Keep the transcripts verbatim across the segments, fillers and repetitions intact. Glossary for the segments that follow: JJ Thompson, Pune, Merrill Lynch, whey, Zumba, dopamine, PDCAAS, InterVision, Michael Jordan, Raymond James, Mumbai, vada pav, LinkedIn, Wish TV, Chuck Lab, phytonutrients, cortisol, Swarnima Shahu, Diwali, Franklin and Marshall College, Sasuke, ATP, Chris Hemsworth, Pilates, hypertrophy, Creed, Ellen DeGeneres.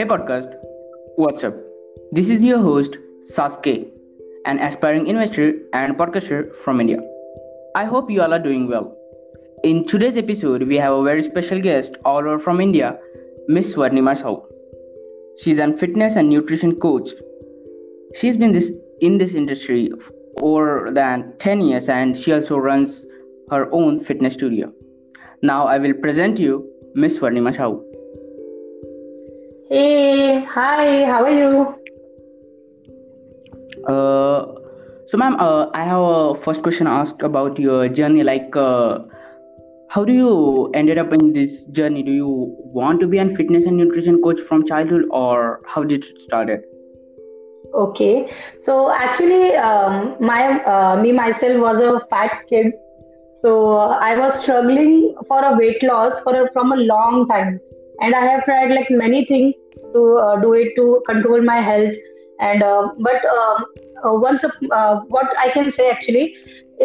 Hey podcast, what's up? This is your host Sasuke, an aspiring investor and podcaster from India. I hope you all are doing well. In today's episode, we have a very special guest all over from India, Miss Swarnima Shahu. She is a fitness and nutrition coach. She's been this in this industry for more than ten years, and she also runs her own fitness studio. Now I will present you Miss Swarnima Shahu. Hey, hi, how are you? Uh, so ma'am, uh, I have a first question asked about your journey. Like, uh, how do you ended up in this journey? Do you want to be a fitness and nutrition coach from childhood, or how did it started? Okay, so actually, um, my uh, me myself was a fat kid. So uh, I was struggling for a weight loss for a, from a long time, and I have tried like many things to uh, do it to control my health. And uh, but uh, uh, once uh, uh, what I can say actually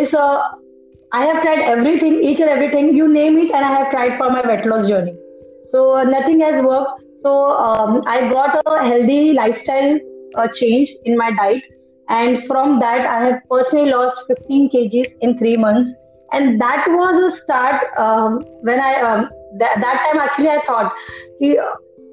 is uh, I have tried everything, each and everything you name it, and I have tried for my weight loss journey. So uh, nothing has worked. So um, I got a healthy lifestyle uh, change in my diet, and from that I have personally lost fifteen kilograms in three months. And that was a start um, when I, um, th- that time actually I thought,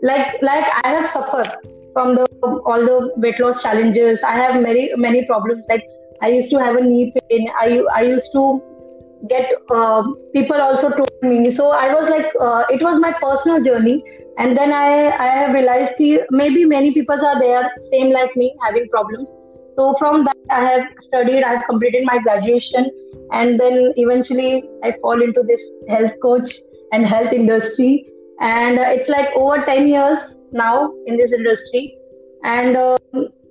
like like I have suffered from the all the weight loss challenges. I have many, many problems. Like I used to have a knee pain. I, I used to get, uh, people also told me. So I was like, uh, it was my personal journey. And then I, I have realized that maybe many people are there, same like me, having problems. So from that I have studied, I have completed my graduation, and then eventually I fall into this health coach and health industry, and it's like over ten years now in this industry. And uh,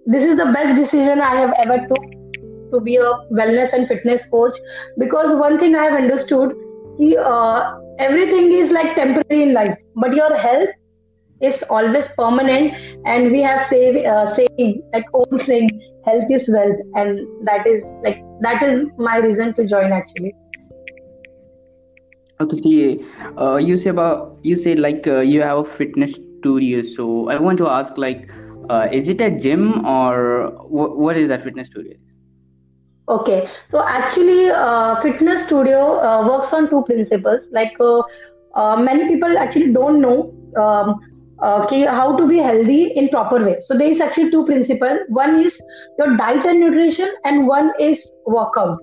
this is the best decision I have ever took to be a wellness and fitness coach, because one thing I have understood, uh, everything is like temporary in life, but your health is always permanent. And we have say, uh, saying, like old saying, health is wealth, and that is like that is my reason to join actually. Okay, see, uh, you say about you say like uh, you have a fitness studio. So I want to ask, like, uh, is it a gym or w- what is that fitness studio? Okay, so actually, uh, fitness studio uh, works on two principles. Like uh, uh, many people actually don't know. Um, Okay, how to be healthy in proper way. So there is actually two principles. One is your diet and nutrition, and one is workout.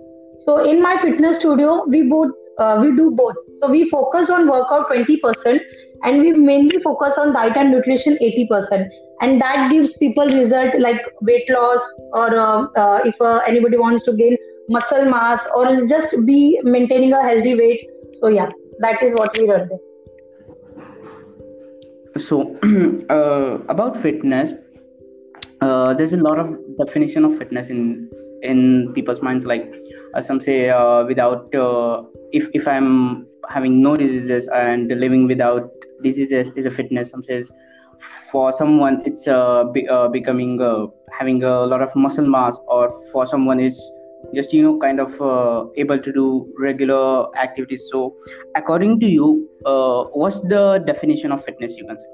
So in my fitness studio, we both uh, we do both. So we focus on workout twenty percent, and we mainly focus on diet and nutrition eighty percent. And that gives people result like weight loss, or uh, uh, if uh, anybody wants to gain muscle mass, or just be maintaining a healthy weight. So yeah, that is what we run there. So uh, about fitness, uh, there's a lot of definition of fitness in in people's minds. Like uh, some say uh, without uh, if if I'm having no diseases and living without diseases is a fitness. Some says for someone it's uh, be, uh, becoming uh, having a lot of muscle mass, or for someone it's just you know kind of uh, able to do regular activities. So according to you, uh, what's the definition of fitness you can say?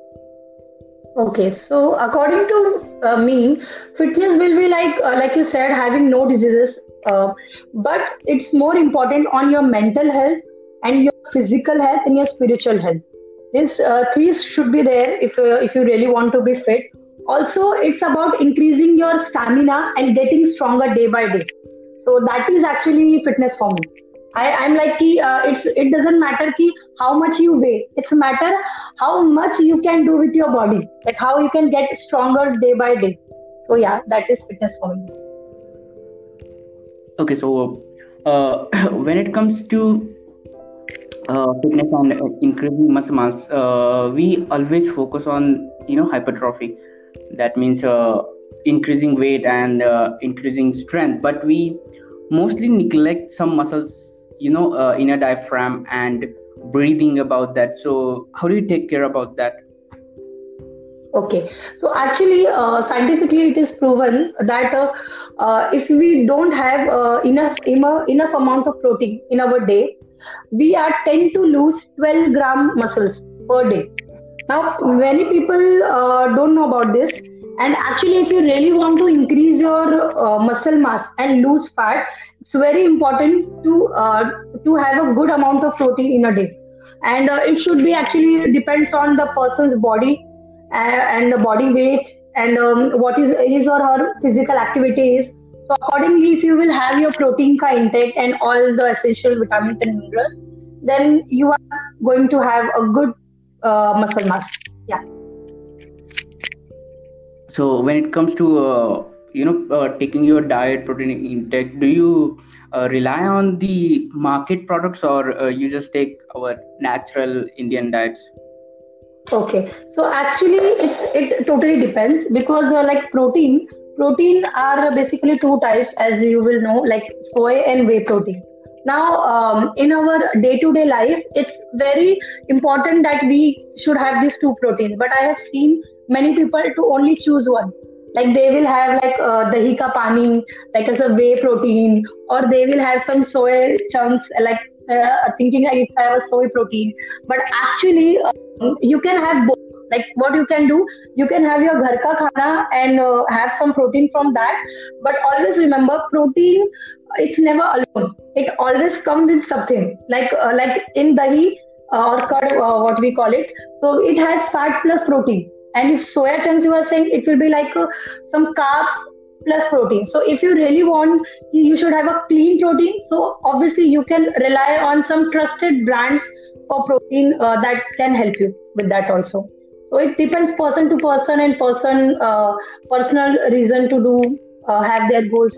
Okay, so according to uh, me, fitness will be like uh, like you said, having no diseases, uh, but it's more important on your mental health and your physical health and your spiritual health. These uh, three should be there if uh, if you really want to be fit. Also, it's about increasing your stamina and getting stronger day by day. So that is actually fitness for me. I, I'm like, uh, it's it doesn't matter ki how much you weigh. It's a matter how much you can do with your body. Like how you can get stronger day by day. So yeah, that is fitness for me. Okay, so uh, when it comes to uh, fitness and increasing muscle mass, uh, we always focus on, you know, hypertrophy. That means uh, increasing weight and uh, increasing strength, but we mostly neglect some muscles, you know, uh, inner diaphragm and breathing about that. So how do you take care about that? Okay, so actually uh, scientifically it is proven that uh, uh, if we don't have uh, enough, enough enough amount of protein in our day, we are tend to lose twelve gram muscles per day. Now, many people uh, don't know about this. And actually, if you really want to increase your uh, muscle mass and lose fat, it's very important to uh, to have a good amount of protein in a day. And uh, it should be actually depends on the person's body and, and the body weight and um, what is his or her physical activity is. So accordingly, if you will have your protein ka intake and all the essential vitamins and minerals, then you are going to have a good uh, muscle mass. Yeah. So when it comes to uh, you know uh, taking your diet, protein intake, do you uh, rely on the market products or uh, you just take our natural Indian diets? Okay, so actually it's it totally depends because uh, like protein, protein are basically two types, as you will know, like soy and whey protein. Now, um, in our day-to-day life, it's very important that we should have these two proteins. But I have seen many people to only choose one. Like they will have like uh, dahi ka pani, like as a whey protein, or they will have some soy chunks, like uh, thinking like it's a soy protein. But actually, um, you can have both. Like what you can do, you can have your ghar ka khana and uh, have some protein from that. But always remember, protein, it's never alone. It always comes with something. Like uh, like in dahi uh, or curd, uh, what we call it. So it has fat plus protein. And if soya chunks you are saying, it will be like uh, some carbs plus protein. So if you really want, you should have a clean protein. So obviously you can rely on some trusted brands for protein uh, that can help you with that also. So it depends person to person and person uh, personal reason to do uh, have their goals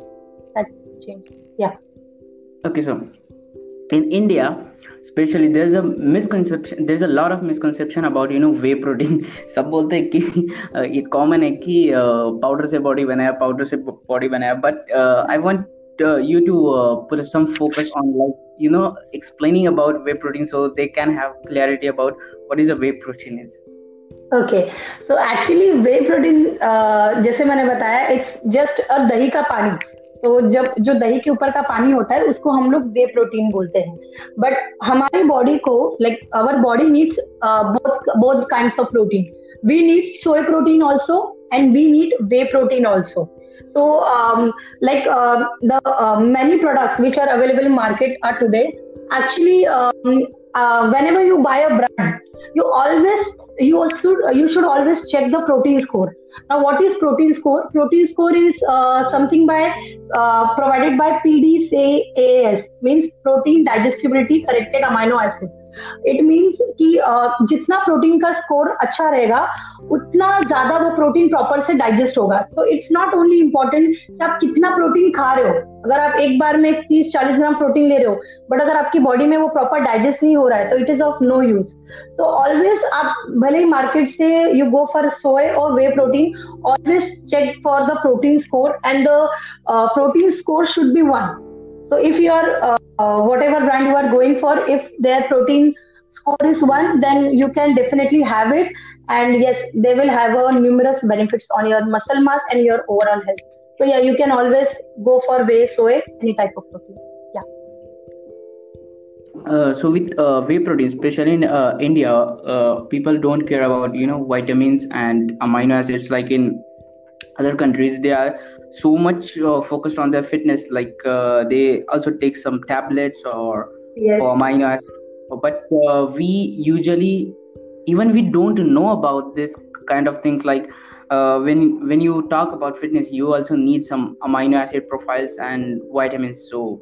that change. Yeah. Okay, so in India, especially there's a misconception. There's a lot of misconception about you know whey protein. सब बोलते हैं कि ये common है कि powder से body बनाया, powder से body बनाया. But uh, I want uh, you to uh, put some focus on like you know explaining about whey protein so they can have clarity about what is a whey protein is. Okay, so actually whey protein uh, जैसे मैंने बताया it's just a दही का पानी. तो so, जब जो दही के ऊपर का पानी होता है उसको हम लोग whey protein बोलते हैं. But हमारी बॉडी को like our body needs uh, both both kinds of protein. We need soy protein also and we need whey protein also. So um, like uh, the uh, many products which are available in market are today actually um, uh, whenever you buy a brand you always You should you should always check the protein score. Now, what is protein score? Protein score is uh, something by uh, provided by P D C A A S, means protein digestibility corrected amino acid. It means कि uh, जितना protein का score अच्छा रहेगा, उतना ज़्यादा वो protein proper से digest होगा. So it's not only important कि आप कितना protein खा रहे हो. अगर आप एक बार में thirty to forty gram protein ले रहे हो, but अगर आपकी body में वो proper digest नहीं हो रहा है, तो it is of no use. So always आप भले ही market से you go for soy or whey protein, always check for the protein score and the uh, protein score should be one. So if you are uh, uh, whatever brand you are going for, if their protein score is one, then you can definitely have it. And yes, they will have a numerous benefits on your muscle mass and your overall health. So yeah, you can always go for whey, soy, any type of protein. Yeah. Uh, so with uh, whey protein, especially in uh, India, uh, people don't care about, you know, vitamins and amino acids like in other countries. They are so much uh, focused on their fitness, like uh, they also take some tablets or yes. or amino acid. But uh, we usually, even we don't know about this kind of things. Like uh, when when you talk about fitness, you also need some amino acid profiles and vitamins. So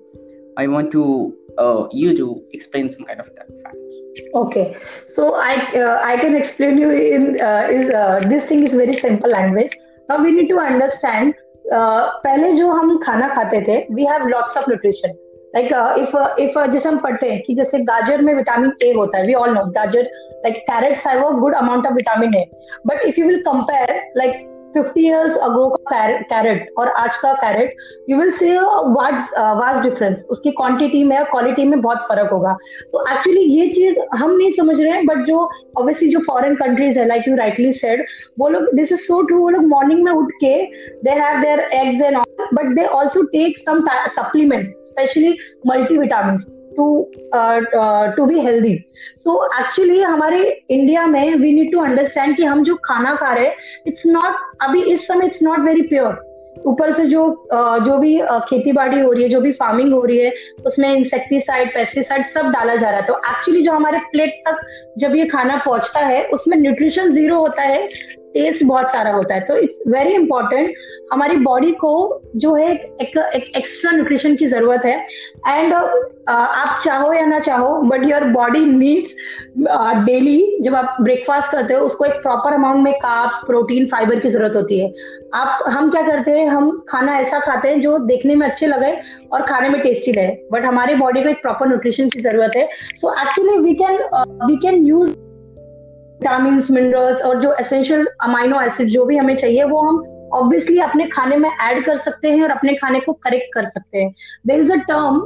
I want to uh, you to explain some kind of that facts. Okay, so I uh, I can explain you in uh, is uh, this thing is very simple language. Now we need to understand. Uh, पहले जो हम खाना खाते थे, we have lots of nutrition. Like uh, if uh, if uh, जैसे हम पढ़ते हैं कि जैसे गाजर में विटामिन ए होता है, we all know गाजर, like carrots have a good amount of vitamin A. But if you will compare like fifty years ago का carrot और आज का carrot, you will see a vast uh, vast difference. उसकी quantity में और quality में बहुत फर्क होगा. So actually ये चीज हम नहीं समझ रहे हैं, but जो obviously जो foreign countries है, like you rightly said, वो लोग this is so true. वो लोग morning में उठ के they have their eggs and all, but they also take some ta- supplements, especially multivitamins. to uh, uh, to be healthy. So actually हमारे India में we need to understand कि हम जो खाना खा रहे हैं it's not अभी इस समय it's not very pure. ऊपर से जो जो भी खेती बाड़ी हो रही है, जो भी फार्मिंग हो रही है, उसमें इंसेक्टिसाइड, पेस्टिसाइड सब डाला जा रहा है. तो एक्चुअली जो हमारे प्लेट तक जब ये खाना पहुंचता है उसमें न्यूट्रिशन जीरो होता है, टेस्ट बहुत सारा होता है. तो इट्स वेरी इंपॉर्टेंट, हमारी बॉडी को जो है एक एक्स्ट्रा न्यूट्रिशन की जरूरत है. एंड आप चाहो या ना चाहो but your body needs daily, जब आप ब्रेकफास्ट करते हो उसको एक प्रॉपर अमाउंट में कार्ब्स, प्रोटीन, फाइबर की जरूरत होती है. आप हम क्या करते हैं, हम खाना ऐसा खाते हैं जो देखने में अच्छे लगे और खाने में टेस्टी रहे, बट हमारे बॉडी को एक प्रॉपर न्यूट्रिशन की जरूरत है. So actually we can we can use vitamins, minerals और जो एसेंशियल अमाइनो एसिड जो भी हमें चाहिए वो हम ऑब्वियसली अपने खाने में ऐड कर सकते हैं और अपने खाने को करेक्ट कर सकते हैं. There is a term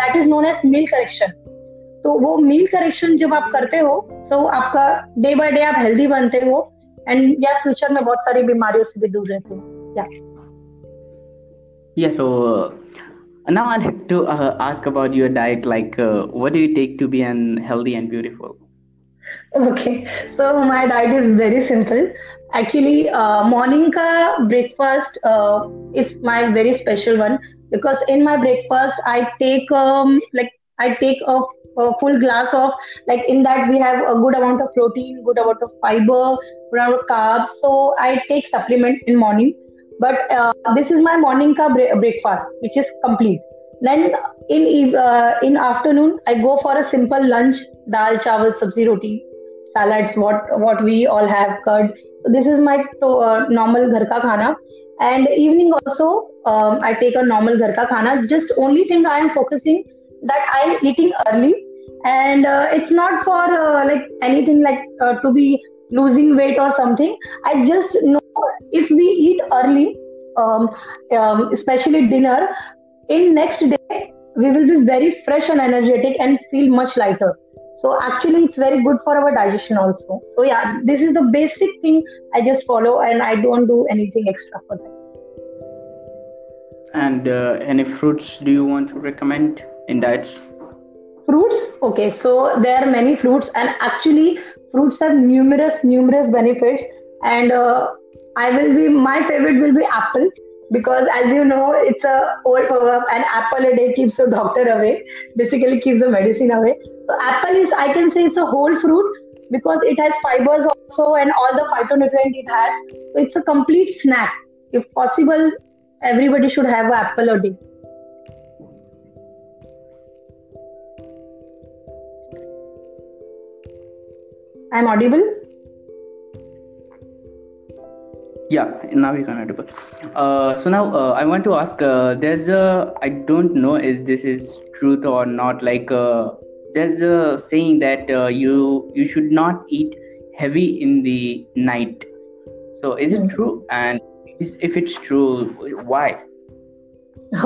that is known as meal correction. तो वो मील करेक्शन जब आप करते हो तो आपका डे बाय डे आप हेल्दी बनते हो एंड या फ्यूचर में बहुत सारी बीमारियों से भी दूर रहते हो. या या so now I like to ask about your diet, like what do you take to be an healthy and beautiful? Okay, so my diet is very simple. Actually, uh, morning ka breakfast uh, is my very special one because in my breakfast I take um, like I take a, a full glass of, like in that we have a good amount of protein, good amount of fiber, good amount of carbs. So I take supplement in morning. But uh, this is my morning ka bre- breakfast, which is complete. Then in uh, in afternoon I go for a simple lunch, dal, chawal, sabzi, roti, salads, what what we all have, curd. So this is my to, uh, normal ghar ka khana. And evening also um, I take a normal ghar ka khana. Just only thing I am focusing that I am eating early, and uh, it's not for uh, like anything like uh, to be losing weight or something. I just know if we eat early, um, um, especially dinner, in next day we will be very fresh and energetic and feel much lighter. So actually it's very good for our digestion also. So yeah, this is the basic thing I just follow and I don't do anything extra for that. And uh, any fruits do you want to recommend in diets? Fruits? Okay, so there are many fruits, and actually fruits have numerous numerous benefits. And uh, I will be my favorite will be apple. Because as you know, it's a old proverb, an apple a day keeps the doctor away, basically keeps the medicine away. So apple is, I can say it's a whole fruit because it has fibers also and all the phytonutrients it has. So it's a complete snack. If possible, everybody should have an apple a day. I'm audible? Yeah, now you can audible. Uh, so now uh, I want to ask, uh, there's a, I don't know if this is truth or not, like uh, there's a saying that uh, you you should not eat heavy in the night. So is it true? And if it's true, why?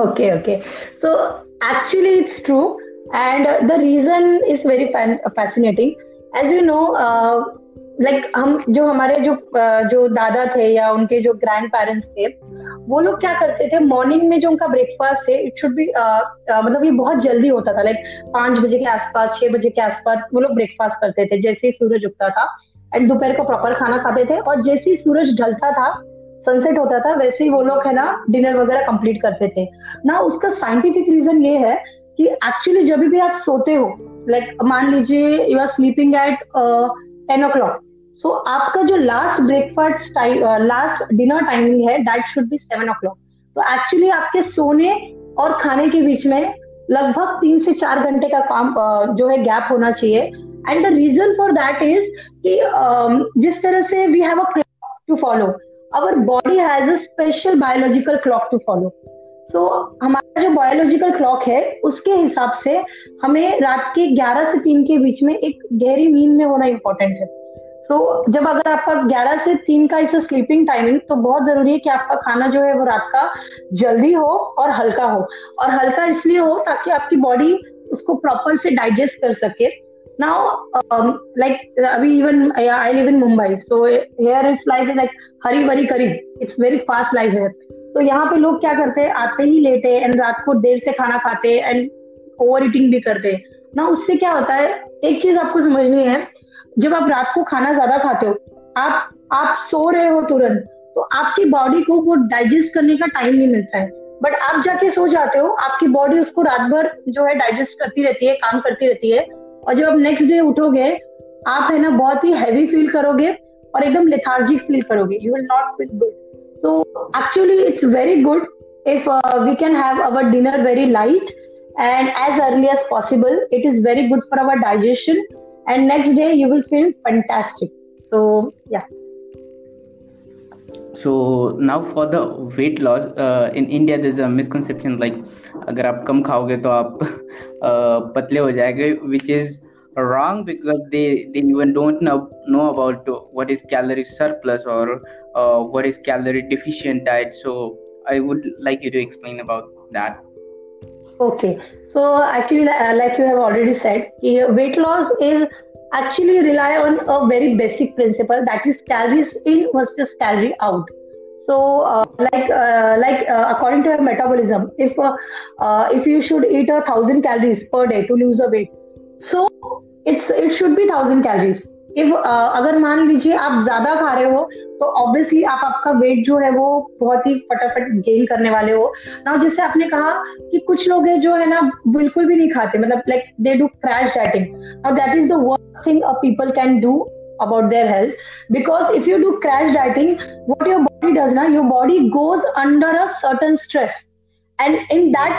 Okay, okay. So actually it's true, and uh, the reason is very fan- fascinating. As you know, uh, like like, हम जो हमारे जो जो दादा थे या उनके जो ग्रैंड पेरेंट्स थे वो लोग क्या करते थे, मॉर्निंग में जो उनका ब्रेकफास्ट है इट शुड बी मतलब ये बहुत जल्दी होता था, लाइक पाँच बजे के आसपास, छह बजे के आसपास वो लोग ब्रेकफास्ट करते थे जैसे ही सूरज उगता था. एंड दोपहर को प्रॉपर खाना खाते थे और जैसे ही सूरज ढलता था, सनसेट होता था, वैसे ही वो लोग है ना डिनर वगैरह कंप्लीट करते थे ना. उसका साइंटिफिक रीजन ये है कि एक्चुअली जब भी आप सोते हो, लाइक like, मान लीजिए you are sleeping at ten o'clock, so so, आपका जो last breakfast time, last dinner timing है that should be seven o'clock. तो एक्चुअली आपके सोने और खाने के बीच में लगभग तीन से चार घंटे का काम uh, जो है गैप होना चाहिए. And the reason for that is कि uh, जिस तरह से we have a clock to follow, our body has a special biological clock to follow. So हमारा जो बायोलॉजिकल क्लॉक है उसके हिसाब से हमें रात के ग्यारह से तीन के बीच में एक गहरी नींद में होना इम्पोर्टेंट है. सो so, जब अगर आपका ग्यारह से तीन का इस स्लीपिंग टाइमिंग, तो बहुत जरूरी है कि आपका खाना जो है वो रात का जल्दी हो और हल्का हो. और हल्का इसलिए हो ताकि आपकी बॉडी उसको प्रॉपर से डाइजेस्ट कर सके. नाउ लाइक अभी even I live in Mumbai, so here is life like हरी भरी करी, it's very fast life here. तो यहाँ पे लोग क्या करते हैं, आते ही लेते हैं एंड रात को देर से खाना खाते हैं एंड ओवर ईटिंग भी करते हैं ना, उससे क्या होता है, एक चीज आपको समझनी है, जब आप रात को खाना ज्यादा खाते हो, आप आप सो रहे हो तुरंत, तो आपकी बॉडी को वो डाइजेस्ट करने का टाइम नहीं मिलता है, बट आप जाके सो जाते हो, आपकी बॉडी उसको रात भर जो है डाइजेस्ट करती रहती है, काम करती रहती है, और जब आप नेक्स्ट डे उठोगे, आप है ना बहुत ही हैवी फील करोगे और एकदम लेथार्जिक फील करोगे, you will not feel good. So actually it's very good if uh, we can have our dinner very light and as early as possible. It is very good for our digestion and next day you will feel fantastic. So yeah. So now for the weight loss, uh, in India there is a misconception like agar aap kam khaoge to aap uh, patle ho jayenge, which is wrong because they, they even don't know, know about what is calorie surplus or uh, what is calorie deficient diet. So I would like you to explain about that. Okay. So actually, uh, like you have already said, weight loss is actually rely on a very basic principle, that is calories in versus calorie out. So uh, like uh, like uh, according to your metabolism, if uh, uh, if you should eat a thousand calories per day to lose the weight, so it's it should be thousand calories. If uh, अगर मान लीजिए आप ज्यादा खा रहे हो तो obviously आप आपका वेट जो है वो बहुत ही फटाफट गेन करने वाले हो ना. जैसे आपने कहा कि कुछ लोग हैं जो है ना बिल्कुल भी नहीं खाते, मतलब like they do crash dieting, और that is the worst thing a people can do about their health, because if you do crash dieting what your body does ना, your body goes under a certain stress, and in that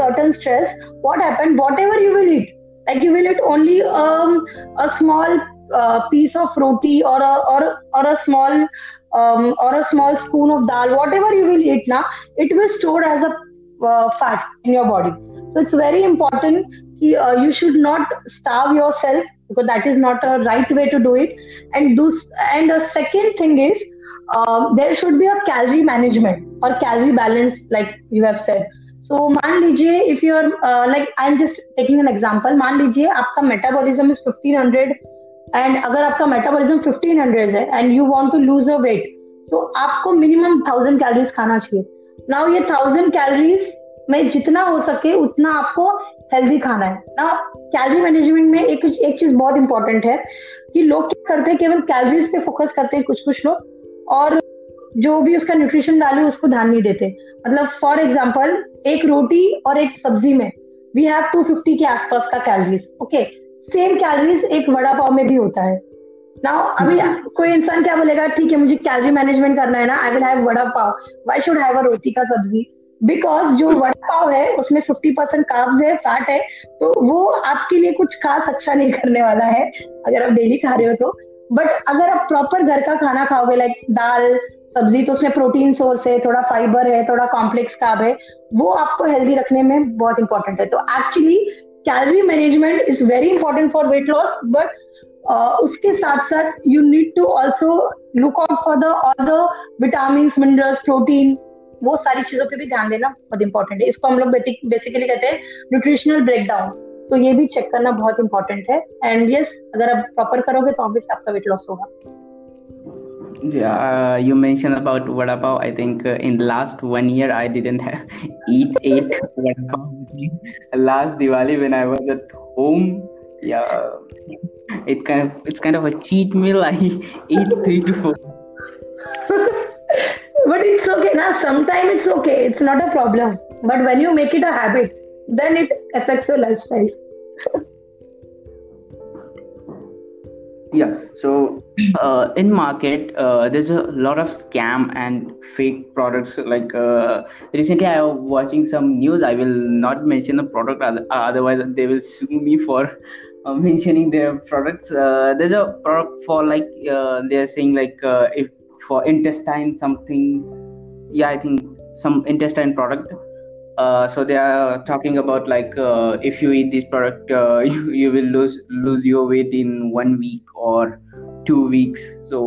certain stress what happen, whatever you will eat, like you will eat only a small Uh, piece of roti or a or or a small um, or a small spoon of dal, whatever you will eat now, it will store as a uh, fat in your body. So it's very important ki, uh, you should not starve yourself, because that is not a right way to do it. And do and the second thing is um, there should be a calorie management or calorie balance, like you have said. So मान लीजिए if you're uh, like I'm just taking an example, मान लीजिए आपका metabolism is fifteen hundred. And अगर आपका metabolism fifteen hundred है and you want to lose a weight, तो आपको मिनिमम थाउजेंड कैलोरीज खाना चाहिए. नाउ ये थाउजेंड कैलोरीज में जितना हो सके उतना आपको हेल्दी खाना है ना. कैलोरी मैनेजमेंट में एक एक चीज बहुत इंपॉर्टेंट है कि लोग क्या करते हैं, केवल कैलोरीज पे फोकस करते हैं कुछ कुछ लोग, और जो भी उसका न्यूट्रिशन वैल्यू उसको ध्यान नहीं देते. मतलब फॉर एग्जाम्पल एक रोटी और एक सब्जी में वी हैव two fifty के आसपास का कैलोरीज. ओके, सेम कैलोरीज एक वड़ा पाव में भी होता है ना. अभी कोई इंसान क्या बोलेगा, ठीक है मुझे कैलोरी मैनेजमेंट करना है ना, I will have vada pav, why should have a roti का सब्जी, बिकॉज जो वड़ा पाव है उसमें fifty percent कार्ब्स है, फैट है, तो वो आपके लिए कुछ खास अच्छा नहीं करने वाला है अगर आप डेली खा रहे हो तो. बट अगर आप प्रॉपर घर का खाना खाओगे, लाइक दाल सब्जी, तो उसमें प्रोटीन सोर्स है, थोड़ा फाइबर है, थोड़ा कॉम्प्लेक्स कार्ब है, वो आपको हेल्दी रखने में बहुत इंपॉर्टेंट है. तो actually calorie management is very important for weight loss, but uh, uske sath sath you need to also look out for the all the vitamins, minerals, protein, वो सारी चीजों पे भी ध्यान देना बहुत इंपॉर्टेंट है. इसको हम लोग बेसिकली कहते हैं न्यूट्रिशनल ब्रेकडाउन, तो ये भी चेक करना बहुत इंपॉर्टेंट है. एंड यस, अगर आप प्रॉपर करोगे तो ऑब्वियसली आपका वेट लॉस होगा. Yeah, uh, you mentioned about vada pav. I think uh, in the last one year I didn't have eat eight vada pav. Last Diwali when I was at home, yeah, it kind of it's kind of a cheat meal. I ate three to four. But it's okay, now sometimes it's okay. It's not a problem. But when you make it a habit, then it affects your lifestyle. Yeah, so uh, in market uh, there's a lot of scam and fake products. Like uh, recently I was watching some news. I will not mention the product, otherwise they will sue me for uh, mentioning their products. Uh, there's a product for like uh, they're saying like uh, if for intestine something. Yeah, I think some intestine product. Uh, so they are talking about like uh, if you eat this product uh, you, you will lose lose your weight in one week or two weeks. So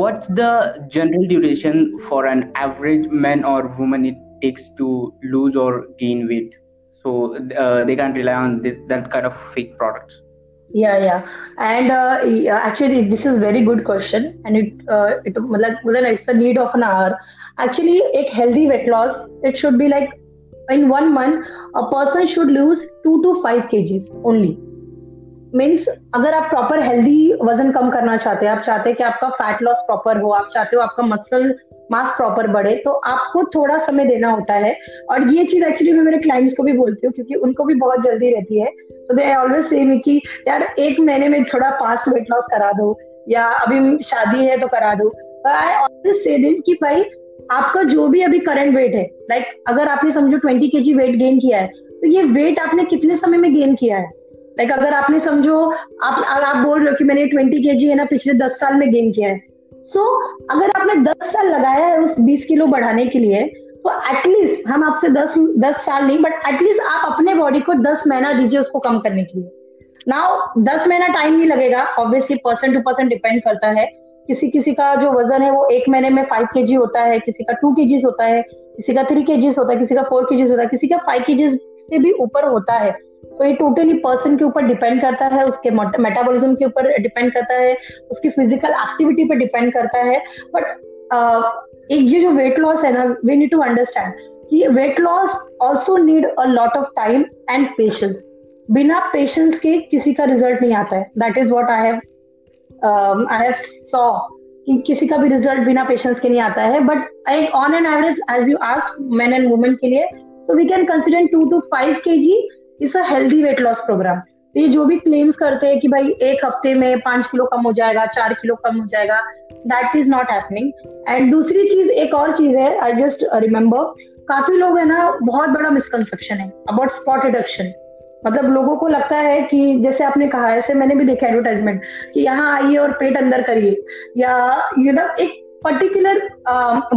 what's the general duration for an average man or woman it takes to lose or gain weight, so uh, they can't rely on th- that kind of fake products? Yeah, yeah. And uh, actually this is very good question, and it uh, it was like with an extra need of an hour. Actually, a healthy weight loss, it should be like in one month, a person should lose two to five kgs only. Means अगर आप proper healthy वजन कम करना चाहते हैं, आप चाहते हैं कि आपका fat loss proper हो, आप चाहते हो आपका muscle mass proper बढ़े, तो आपको थोड़ा समय देना होता है. और ये चीज एक्चुअली मैं मेरे क्लाइंट्स को भी बोलती हूँ क्योंकि उनको भी बहुत जल्दी रहती है. तो दे ऑलवेज से मी कि यार एक महीने में थोड़ा फास्ट वेट लॉस करा दो या अभी शादी है तो करा दो. आई ऑलवेज से देम कि भाई आपका जो भी अभी करंट वेट है, लाइक like, अगर आपने समझो ट्वेंटी के जी वेट गेन किया है तो ये वेट आपने कितने समय में गेन किया है. लाइक like, अगर आपने समझो आप आप बोल रहे हो कि मैंने ट्वेंटी के जी है ना पिछले दस साल में गेन किया है. सो so, अगर आपने दस साल लगाया है उस बीस किलो बढ़ाने के लिए, तो एटलीस्ट हम आपसे दस दस साल नहीं बट एटलीस्ट आप अपने बॉडी को दस महीना दीजिए उसको कम करने के लिए. नाउ दस महीना टाइम नहीं लगेगा, obviously person to person depend करता है. किसी किसी का जो वजन है वो एक महीने में फाइव केजी होता है, किसी का टू केजीज होता है, किसी का थ्री केजीज होता है, किसी का फोर केजीज होता है, किसी का फाइव केजीज से भी ऊपर होता है. तो ये टोटली पर्सन के ऊपर डिपेंड करता है, उसके मेटाबॉलिज्म के ऊपर डिपेंड करता है, उसकी फिजिकल एक्टिविटी पर डिपेंड करता है. बट एक ये जो वेट लॉस है ना, वी नीड टू अंडरस्टैंड कि weight loss also need a lot of time and patience. बिना पेशेंस के किसी का रिजल्ट नहीं आता है. That is what I have I have saw कि किसी का भी रिजल्ट बिना पेशेंस के नहीं आता है. But on an average as you ask men and women के लिए, so we can consider two to five K G इस हेल्दी वेट लॉस प्रोग्राम. तो ये जो भी क्लेम्स करते हैं कि भाई एक हफ्ते में पांच किलो कम हो जाएगा, चार किलो कम हो जाएगा, that is not happening. And दूसरी चीज, एक और चीज है, आई जस्ट रिमेम्बर, काफी लोग है ना, बहुत बड़ा मिसकंसेप्शन है अबाउट स्पॉट रिडक्शन. मतलब लोगों को लगता है कि जैसे आपने कहा, ऐसे मैंने भी देखा एडवर्टाइजमेंट कि यहाँ आइए और पेट अंदर करिए, या यू नो एक पर्टिकुलर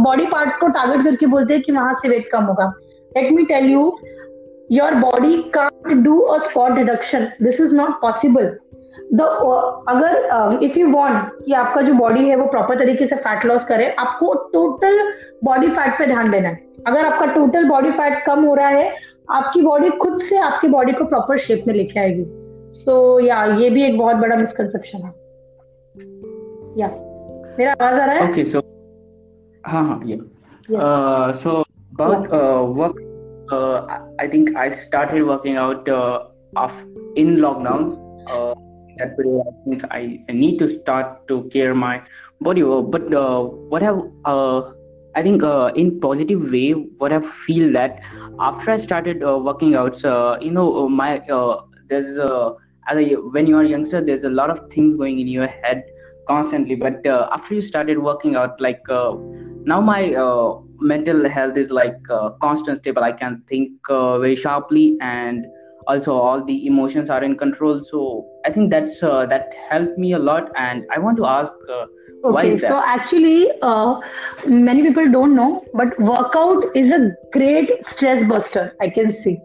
बॉडी पार्ट्स को टारगेट करके बोलते हैं कि वहां से वेट कम होगा. Let me tell you, your body can't do a spot reduction. This is not possible. The uh, अगर uh, if you want कि आपका जो body है वो proper तरीके से fat loss करे, आपको total body fat पे ध्यान देना है. अगर आपका total body fat कम हो रहा है, आपकी body खुद से आपकी body को proper shape में लेके आएगी. So yeah, ये भी एक बहुत बड़ा misconception है. Yeah, मेरा आवाज आ रहा है? Okay, so हाँ हाँ yeah. yeah. Uh, so about uh, work. Uh, I think I started working out uh, after, in lockdown. Uh, that period, I think I, I need to start to care my body. But uh, what have uh, I think uh, in positive way? What I feel that after I started uh, working out, uh, you know, my uh, there's uh, as a, when you are a youngster, there's a lot of things going in your head constantly. But uh, after you started working out, like uh, now my uh, mental health is like uh, constant stable. I can think uh, very sharply, and also all the emotions are in control. So I think that's uh, that helped me a lot. And I want to ask uh, okay, why is that? So actually uh, many people don't know, but workout is a great stress buster, I can say,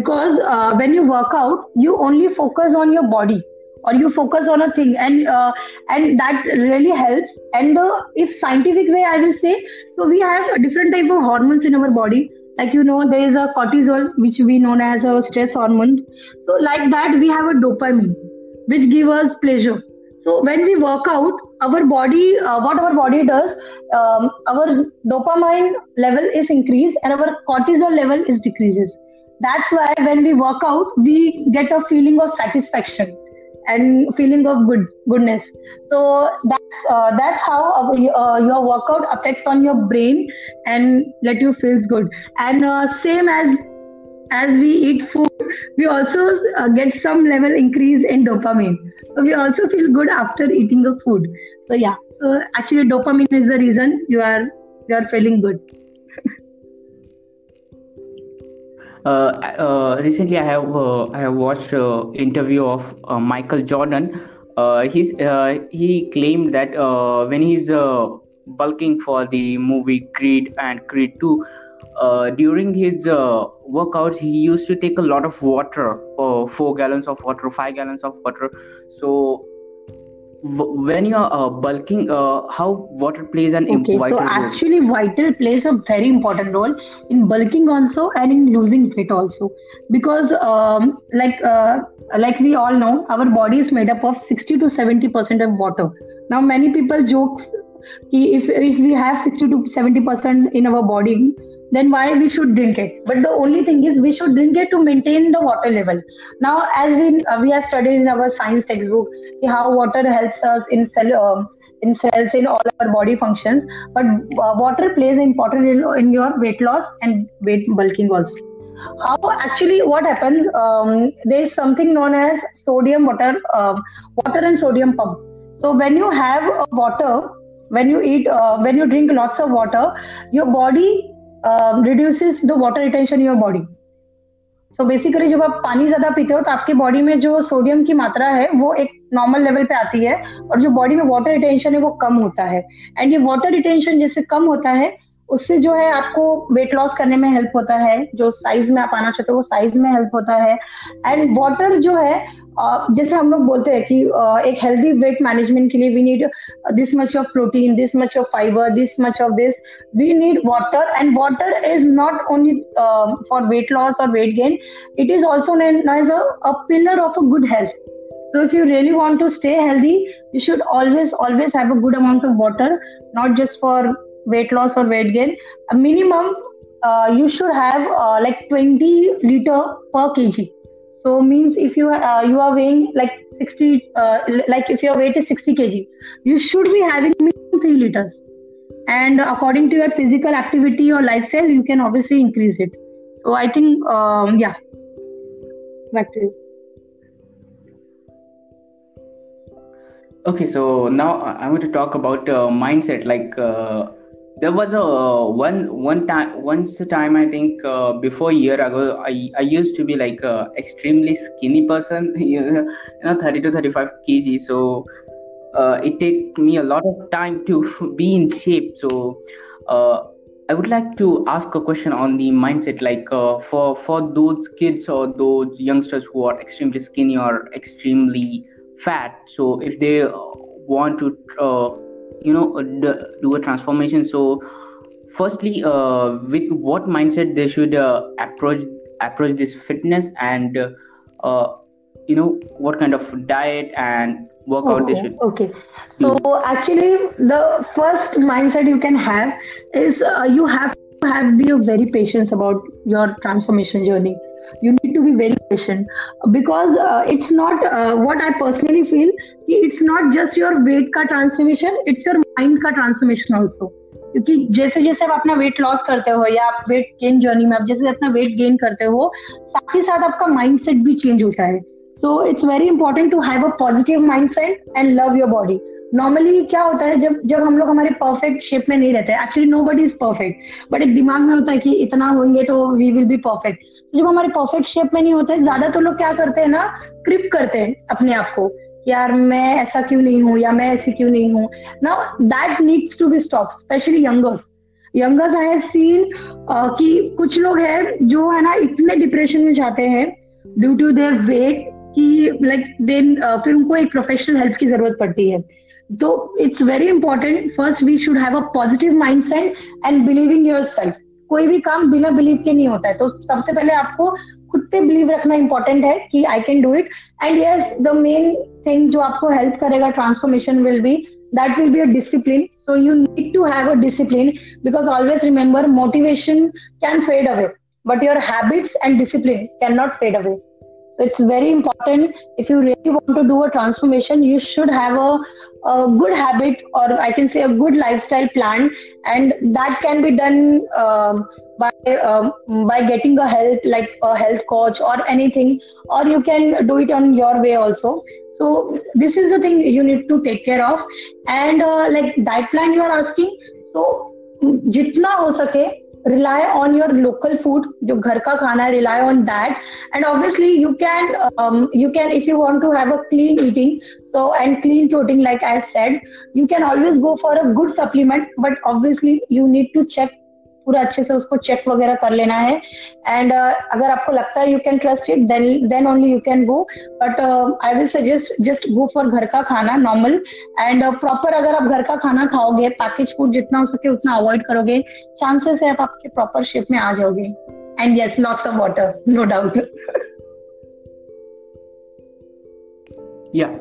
because uh, when you work out you only focus on your body or you focus on a thing, and uh, and that really helps. And the, if scientific way I will say, so we have a different type of hormones in our body. Like you know, there is a cortisol which we known as a stress hormone. So like that we have a dopamine which give us pleasure. So when we work out, our body, uh, what our body does, um, our dopamine level is increased and our cortisol level is decreases. That's why when we work out, we get a feeling of satisfaction and feeling of good goodness. So that's uh, that's how uh, your workout affects on your brain and let you feel good. And uh, same as as we eat food, we also uh, get some level increase in dopamine. So we also feel good after eating the food. So yeah, so actually dopamine is the reason you are you are feeling good. Uh, uh, recently, I have uh, I have watched uh, interview of uh, Michael Jordan. Uh, he's uh, he claimed that uh, when he's uh, bulking for the movie Creed and Creed two, uh, during his uh, workouts he used to take a lot of water, uh, four gallons of water, five gallons of water. So w- when you're uh, bulking, uh, how water plays an okay, vital so role? Okay, so actually water plays a very important role in bulking also and in losing weight also, because um, like uh, like we all know, our body is made up of sixty to seventy percent of water. Now many people jokes if if we have sixty to seventy percent in our body, then why we should drink it? But the only thing is we should drink it to maintain the water level. Now, as we uh, we have studied in our science textbook, how water helps us in cell um, in cells, in all our body functions. But uh, water plays an important role in your weight loss and weight bulking also. How actually what happens? Um, there is something known as sodium water, uh, water and sodium pump. So when you have a water, when you eat, uh, when you drink lots of water, your body uh, reduces the water retention in your body. So basically, जब आप पानी ज़्यादा पीते हो तो आपके body में जो सोडियम की मात्रा है वो एक नॉर्मल लेवल पे आती है और जो बॉडी में वाटर रिटेंशन है वो कम होता है. एंड ये वाटर रिटेंशन जिससे कम होता है उससे जो है आपको वेट लॉस करने में हेल्प होता है, जो साइज में आप आना चाहते हो वो साइज में हेल्प होता है. एंड वाटर जो है जैसे हम लोग बोलते हैं कि एक हेल्दी वेट मैनेजमेंट के लिए we need this much of protein, this much of fibre, this much of this, we need water. And water is not only for weight loss और weight gain, it is also known as a pillar of a good health. So if you really want to stay healthy, you should always, always have a good amount of water, not just for weight loss or weight gain. A minimum, uh, you should have uh, like twenty liter per kg. So means if you uh, you are weighing like sixty, uh, like if your weight is sixty kilograms, you should be having minimum three liters. And according to your physical activity or lifestyle, you can obviously increase it. So I think, um, yeah, back to you. Okay, so now I want to talk about uh, mindset. Like uh, there was a uh, one one time once a time I think uh, before a year ago, I, I used to be like a extremely skinny person, you know, thirty to thirty-five kilograms. So uh, it take me a lot of time to be in shape. So uh, I would like to ask a question on the mindset. Like uh, for for those kids or those youngsters who are extremely skinny or extremely fat, so if they want to uh, you know do a transformation, so firstly uh, with what mindset they should uh, approach approach this fitness, and uh, uh, you know what kind of diet and workout okay, they should okay so do. Actually the first mindset you can have is uh, you have to have be very patient about your transformation journey. You need to be very patient because uh, it's not uh, what I personally feel, it's not just your weight का transformation, it's your mind का transformation also. क्योंकि जैसे जैसे आप अपना weight loss करते हो या आप weight gain journey में आप जैसे अपना weight gain करते हो साथ ही साथ आपका mindset भी change होता है. So it's very important to have a positive mindset and love your body. Normally क्या होता है जब जब हम लोग हमारे परफेक्ट शेप में नहीं रहते, actually nobody is perfect, but एक दिमाग में होता है कि इतना होंगे तो वी विल बी परफेक्ट. जब हमारे परफेक्ट शेप में नहीं होते ज्यादा तो लोग क्या करते हैं ना, क्रिप करते हैं अपने आप को, यार मैं ऐसा क्यों नहीं हूँ या मैं ऐसी क्यों नहीं हूँ. Now that needs to be stop, specially youngers. Youngers I have seen कि कुछ लोग हैं जो है ना इतने डिप्रेशन में जाते हैं ड्यू टू देयर वेट कि लाइक देन फिर उनको एक प्रोफेशनल हेल्प की जरूरत पड़ती है. So it's very important. First, we should have a positive mindset and believe in yourself. कोई भी काम बिना believe के नहीं होता है. तो सबसे पहले आपको खुद पे believe रखना important है कि I can do it. And yes, the main thing जो आपको help करेगा transformation will be that will be a discipline. So you need to have a discipline because always remember motivation can fade away, but your habits and discipline cannot fade away. It's very important if you really want to do a transformation, you should have a, a good habit or I can say a good lifestyle plan, and that can be done uh, by uh, by getting a help like a health coach or anything, or you can do it on your way also. So this is the thing you need to take care of. And uh, like diet plan you are asking, so jitna ho sake rely on your local food, जो घर का खाना है, rely on that. And obviously you can um, you can if you want to have a clean eating so and clean protein like I said, you can always go for a good supplement, but obviously you need to check पूरा अच्छे से उसको check वगैरह कर लेना है. And uh, अगर आपको लगता है you can trust it, then then only you can go. But uh, I will suggest just go for घर का खाना normal and uh, proper. अगर आप घर का खाना खाओगे, packaged food जितना हो सके उतना avoid करोगे, chances है आप आपके proper shape में आ जाओगे. And yes, lots of water, no doubt. Yeah,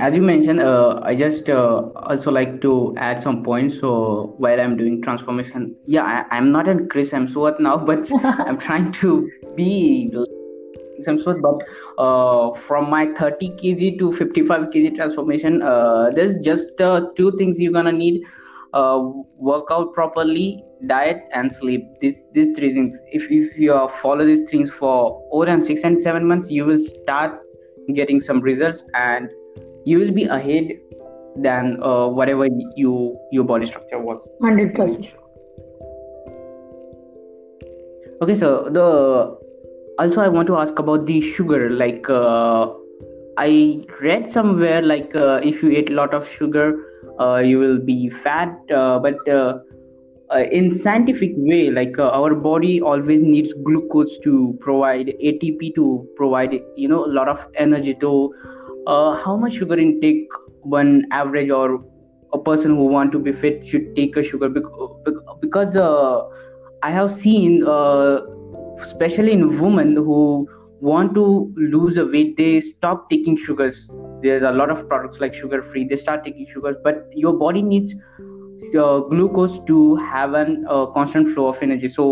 as you mentioned, uh, I just uh, also like to add some points. So while I'm doing transformation, yeah, I, I'm not a Chris Hemsworth now, but I'm trying to be Chris Hemsworth. But uh, from my thirty kilograms to fifty-five kilograms transformation, uh, there's just uh, two things you're gonna need: uh, work out properly, diet, and sleep. These these three things. If if you uh, follow these things for over and six and seven months, you will start getting some results, and you will be ahead than uh, whatever you your body structure was. One hundred percent. Okay, so the also I want to ask about the sugar. Like uh, I read somewhere, like uh, if you eat a lot of sugar, uh, you will be fat. Uh, but uh, uh, in scientific way, like uh, our body always needs glucose to provide A T P, to provide you know a lot of energy. To uh, how much sugar intake one average or a person who want to be fit should take a sugar? Because uh, I have seen, uh, especially in women who want to lose a weight, they stop taking sugars. There's a lot of products like sugar free. They start taking sugars, but your body needs Uh, glucose to have a uh, constant flow of energy. So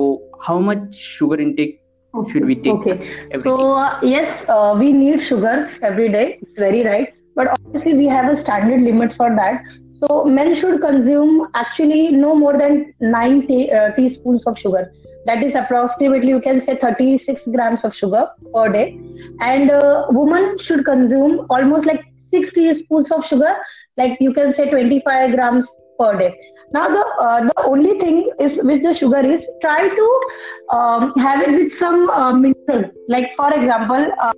how much sugar intake okay. should we take? Okay. So uh, yes, uh, we need sugar every day. It's very right. But obviously we have a standard limit for that. So men should consume actually no more than nine te- uh, teaspoons of sugar. That is approximately, you can say, thirty-six grams of sugar per day. And uh, women should consume almost like six teaspoons of sugar. Like you can say twenty-five grams per day. Now the uh, the only thing is with the sugar is try to um, have it with some uh, mineral. Like for example, uh,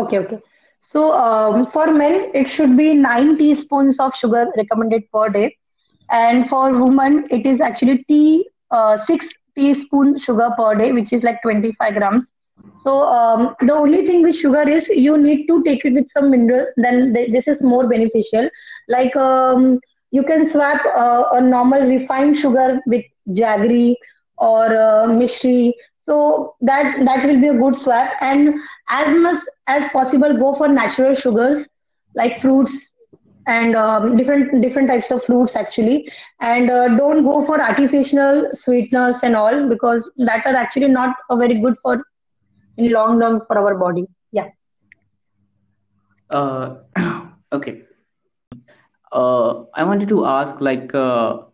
Okay, okay. So um, for men, it should be nine teaspoons of sugar recommended per day, and for women, it is actually tea, uh, six teaspoon sugar per day, which is like twenty-five grams. So um, the only thing with sugar is you need to take it with some mineral. Then th- this is more beneficial. Like um, you can swap uh, a normal refined sugar with jaggery or uh, mishri. So that that will be a good swap, and as much as possible go for natural sugars like fruits and um, different different types of fruits actually, and uh, don't go for artificial sweeteners and all, because that are actually not a very good for in long term for our body. Yeah. Uh, okay. Uh, I wanted to ask, like uh,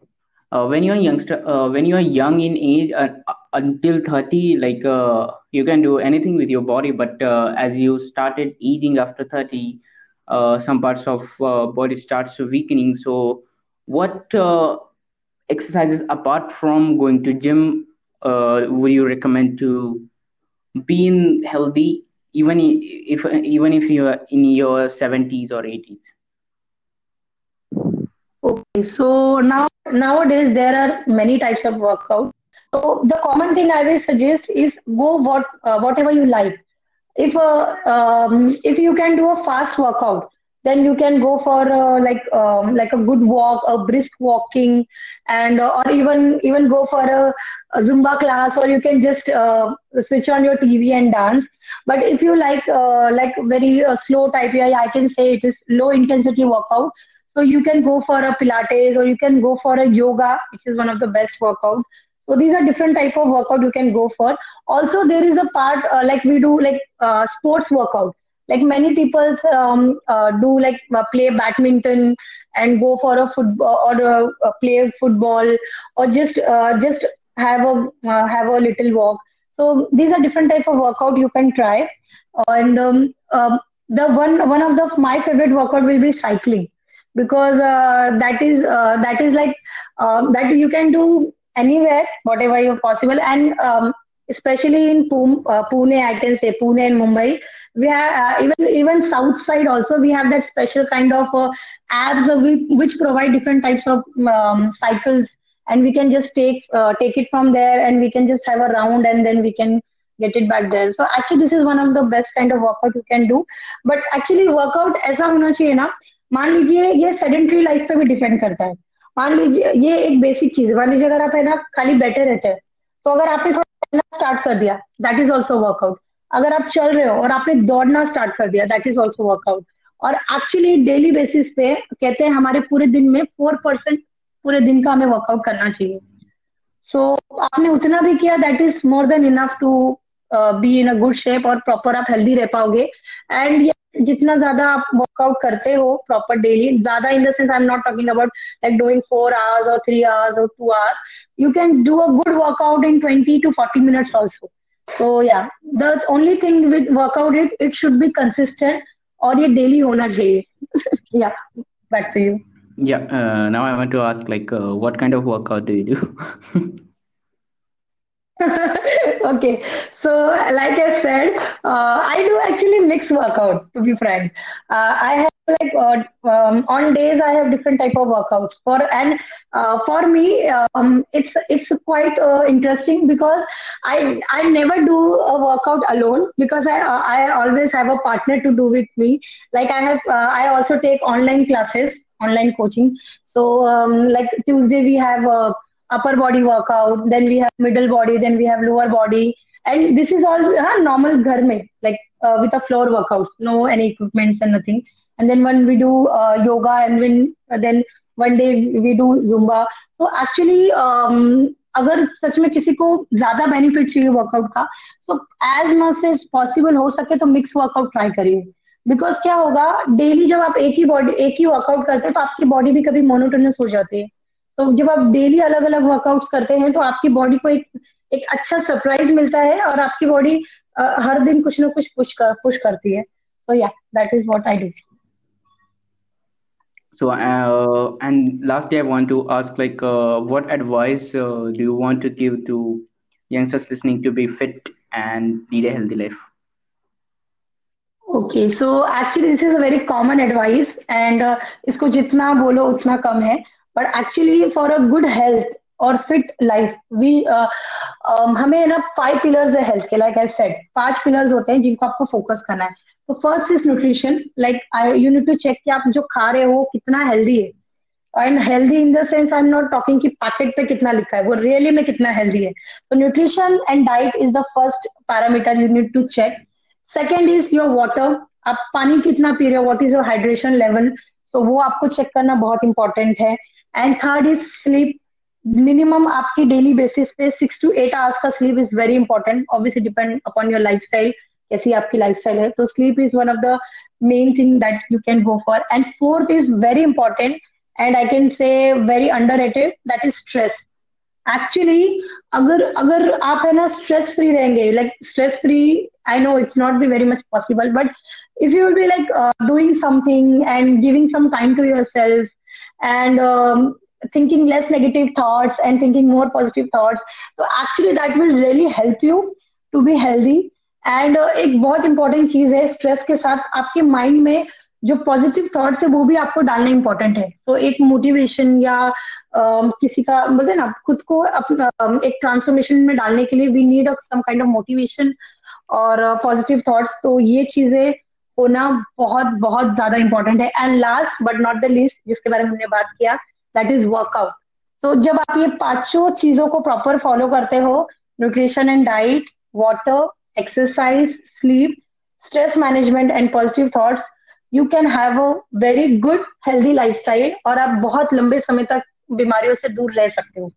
uh, when you're youngster, uh, when you're young in age. Uh, Until thirty, like uh, you can do anything with your body, but uh, as you started aging after thirty, uh, some parts of uh, body starts weakening. So, what uh, exercises apart from going to gym uh, would you recommend to being healthy, even if even if you are in your seventies or eighties? Okay, so now nowadays there are many types of workouts. So the common thing I will suggest is go what uh, whatever you like. If uh, um, if you can do a fast workout, then you can go for uh, like um, like a good walk, a brisk walking, and uh, or even even go for a, a Zumba class, or you can just uh, switch on your T V and dance. But if you like uh, like very uh, slow type, yeah, I can say it is low intensity workout. So you can go for a Pilates, or you can go for a yoga, which is one of the best workout. So these are different type of workout you can go for. Also, there is a part uh, like we do like uh, sports workout. Like many people um, uh, do like uh, play badminton and go for a football or uh, uh, play football or just uh, just have a uh, have a little walk. So these are different type of workout you can try. And um, uh, the one one of the my favorite workout will be cycling, because uh, that is uh, that is like uh, that you can do anywhere, whatever you possible. And um, especially in Pune, uh, Pune, I can say Pune and Mumbai, we have uh, even even south side also, we have that special kind of uh, apps which provide different types of um, cycles, and we can just take uh, take it from there, and we can just have a round, and then we can get it back there. So actually, this is one of the best kind of workout you can do. But actually, workout ऐसा होना चाहिए ना, मान लीजिए ये sedentary life पे भी depend करता है. मान लीजिए ये एक basic चीज है. मान लीजिए अगर आप है ना खाली बैठे रहते हैं, तो अगर आपने थोड़ा स्टार्ट कर दिया, that is also workout. अगर आप चल रहे हो और आपने दौड़ना स्टार्ट कर दिया, that is also workout. और actually daily basis पे कहते हैं हमारे पूरे दिन में four percent पूरे दिन का हमें workout करना चाहिए. So आपने उतना भी किया, that is more than enough to Uh, be in a good shape और proper आप healthy रह पाओगे. And yeah, जितना ज़्यादा आप workout करते हो proper daily, ज़्यादा in the sense I'm not talking about like doing four hours or three hours or two hours. You can do a good workout in twenty to forty minutes also. So yeah, the only thing with workout it it should be consistent और ये daily होना चाहिए. Yeah, back to you. Yeah, uh, now I want to ask like uh, what kind of workout do you do? Okay, so like I said, uh, I do actually mixed workout, to be frank. Uh, I have like uh, um, on days I have different type of workouts. For and uh, for me, um, it's it's quite uh, interesting because I I never do a workout alone, because I uh, I always have a partner to do with me. Like I have uh, I also take online classes, online coaching. So um, like Tuesday we have a upper body workout, then we have middle body, then we have lower body, and this is all uh, normal ghar mein, like uh, with a floor workouts, no any equipments and nothing. And then when we do uh, yoga, and when uh, then one day we do Zumba. So actually, um, अगर सच में किसी को ज़्यादा benefit चाहिए workout का, so as much as possible हो सके तो mixed workout try करिए, because क्या होगा daily जब आप एक ही body एक ही workout करते हैं तो आपकी body भी कभी monotonous हो जाती है. तो जब आप डेली अलग अलग वर्कआउट्स करते हैं तो आपकी बॉडी को एक एक अच्छा सरप्राइज मिलता है, और आपकी बॉडी हर दिन कुछ ना कुछ पुश कर पुश करती है. सो या that is what I do. So and lastly I want to ask like what advice do you want to give to youngsters listening to be fit and lead a healthy life? Okay, so actually this is a very common advice, and इसको जितना बोलो उतना कम है. But actually, for a good health or fit life, we uh, um, हमें है ना five pillars है health के. Like I said, पांच pillars होते हैं जिनको आपको focus करना है. So first is nutrition. Like I, you need to check कि आप जो खा रहे हो कितना healthy है. And healthy in the sense I'm not talking कि packet पे कितना लिखा है, वो really में कितना healthy है. So nutrition and diet is the first parameter you need to check. Second is your water. आप पानी कितना पी रहे हो? What is your hydration level? So वो आपको check करना बहुत important है. And third is sleep. Minimum आपकी daily basis पे six to eight hours का sleep is very important. Obviously depend upon your lifestyle, कैसी आपकी lifestyle है. So sleep is one of the main thing that you can go for. And fourth is very important, and I can say very underrated, that is stress. Actually अगर अगर आप है ना stress free रहेंगे, like stress free, I know it's not be very much possible, but if you will be like uh, doing something and giving some time to yourself, and um, thinking less negative thoughts and thinking more positive thoughts, so actually that will really help you to be healthy. And uh, एक बहुत important चीज़ है, stress के साथ आपके mind में जो positive thoughts है वो भी आपको डालना important है. So एक motivation या um, किसी का बोलते हैं ना खुद को um, एक transformation में डालने के लिए we need some kind of motivation और uh, positive thoughts. तो ये चीज़ें होना बहुत बहुत ज्यादा इम्पोर्टेंट है. And last but not the least, जिसके बारे में हमने बात किया, दैट इज वर्कआउट. सो जब आप ये पांचों चीजों को प्रॉपर फॉलो करते हो, nutrition and diet, water, exercise, sleep, stress management and positive thoughts, you can have a very good healthy lifestyle, और आप बहुत लंबे समय तक बीमारियों से दूर रह सकते हो.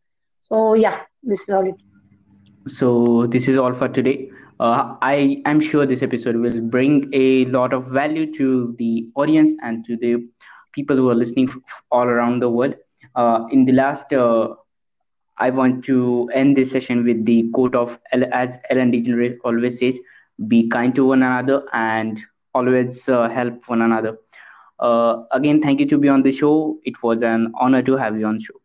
So yeah this is all it. So this is all for today. Uh, I am sure this episode will bring a lot of value to the audience and to the people who are listening f- all around the world. Uh, in the last uh, I want to end this session with the quote of, as Ellen DeGeneres always says, be kind to one another and always uh, help one another. Uh, again, thank you to be on the show. It was an honor to have you on the show.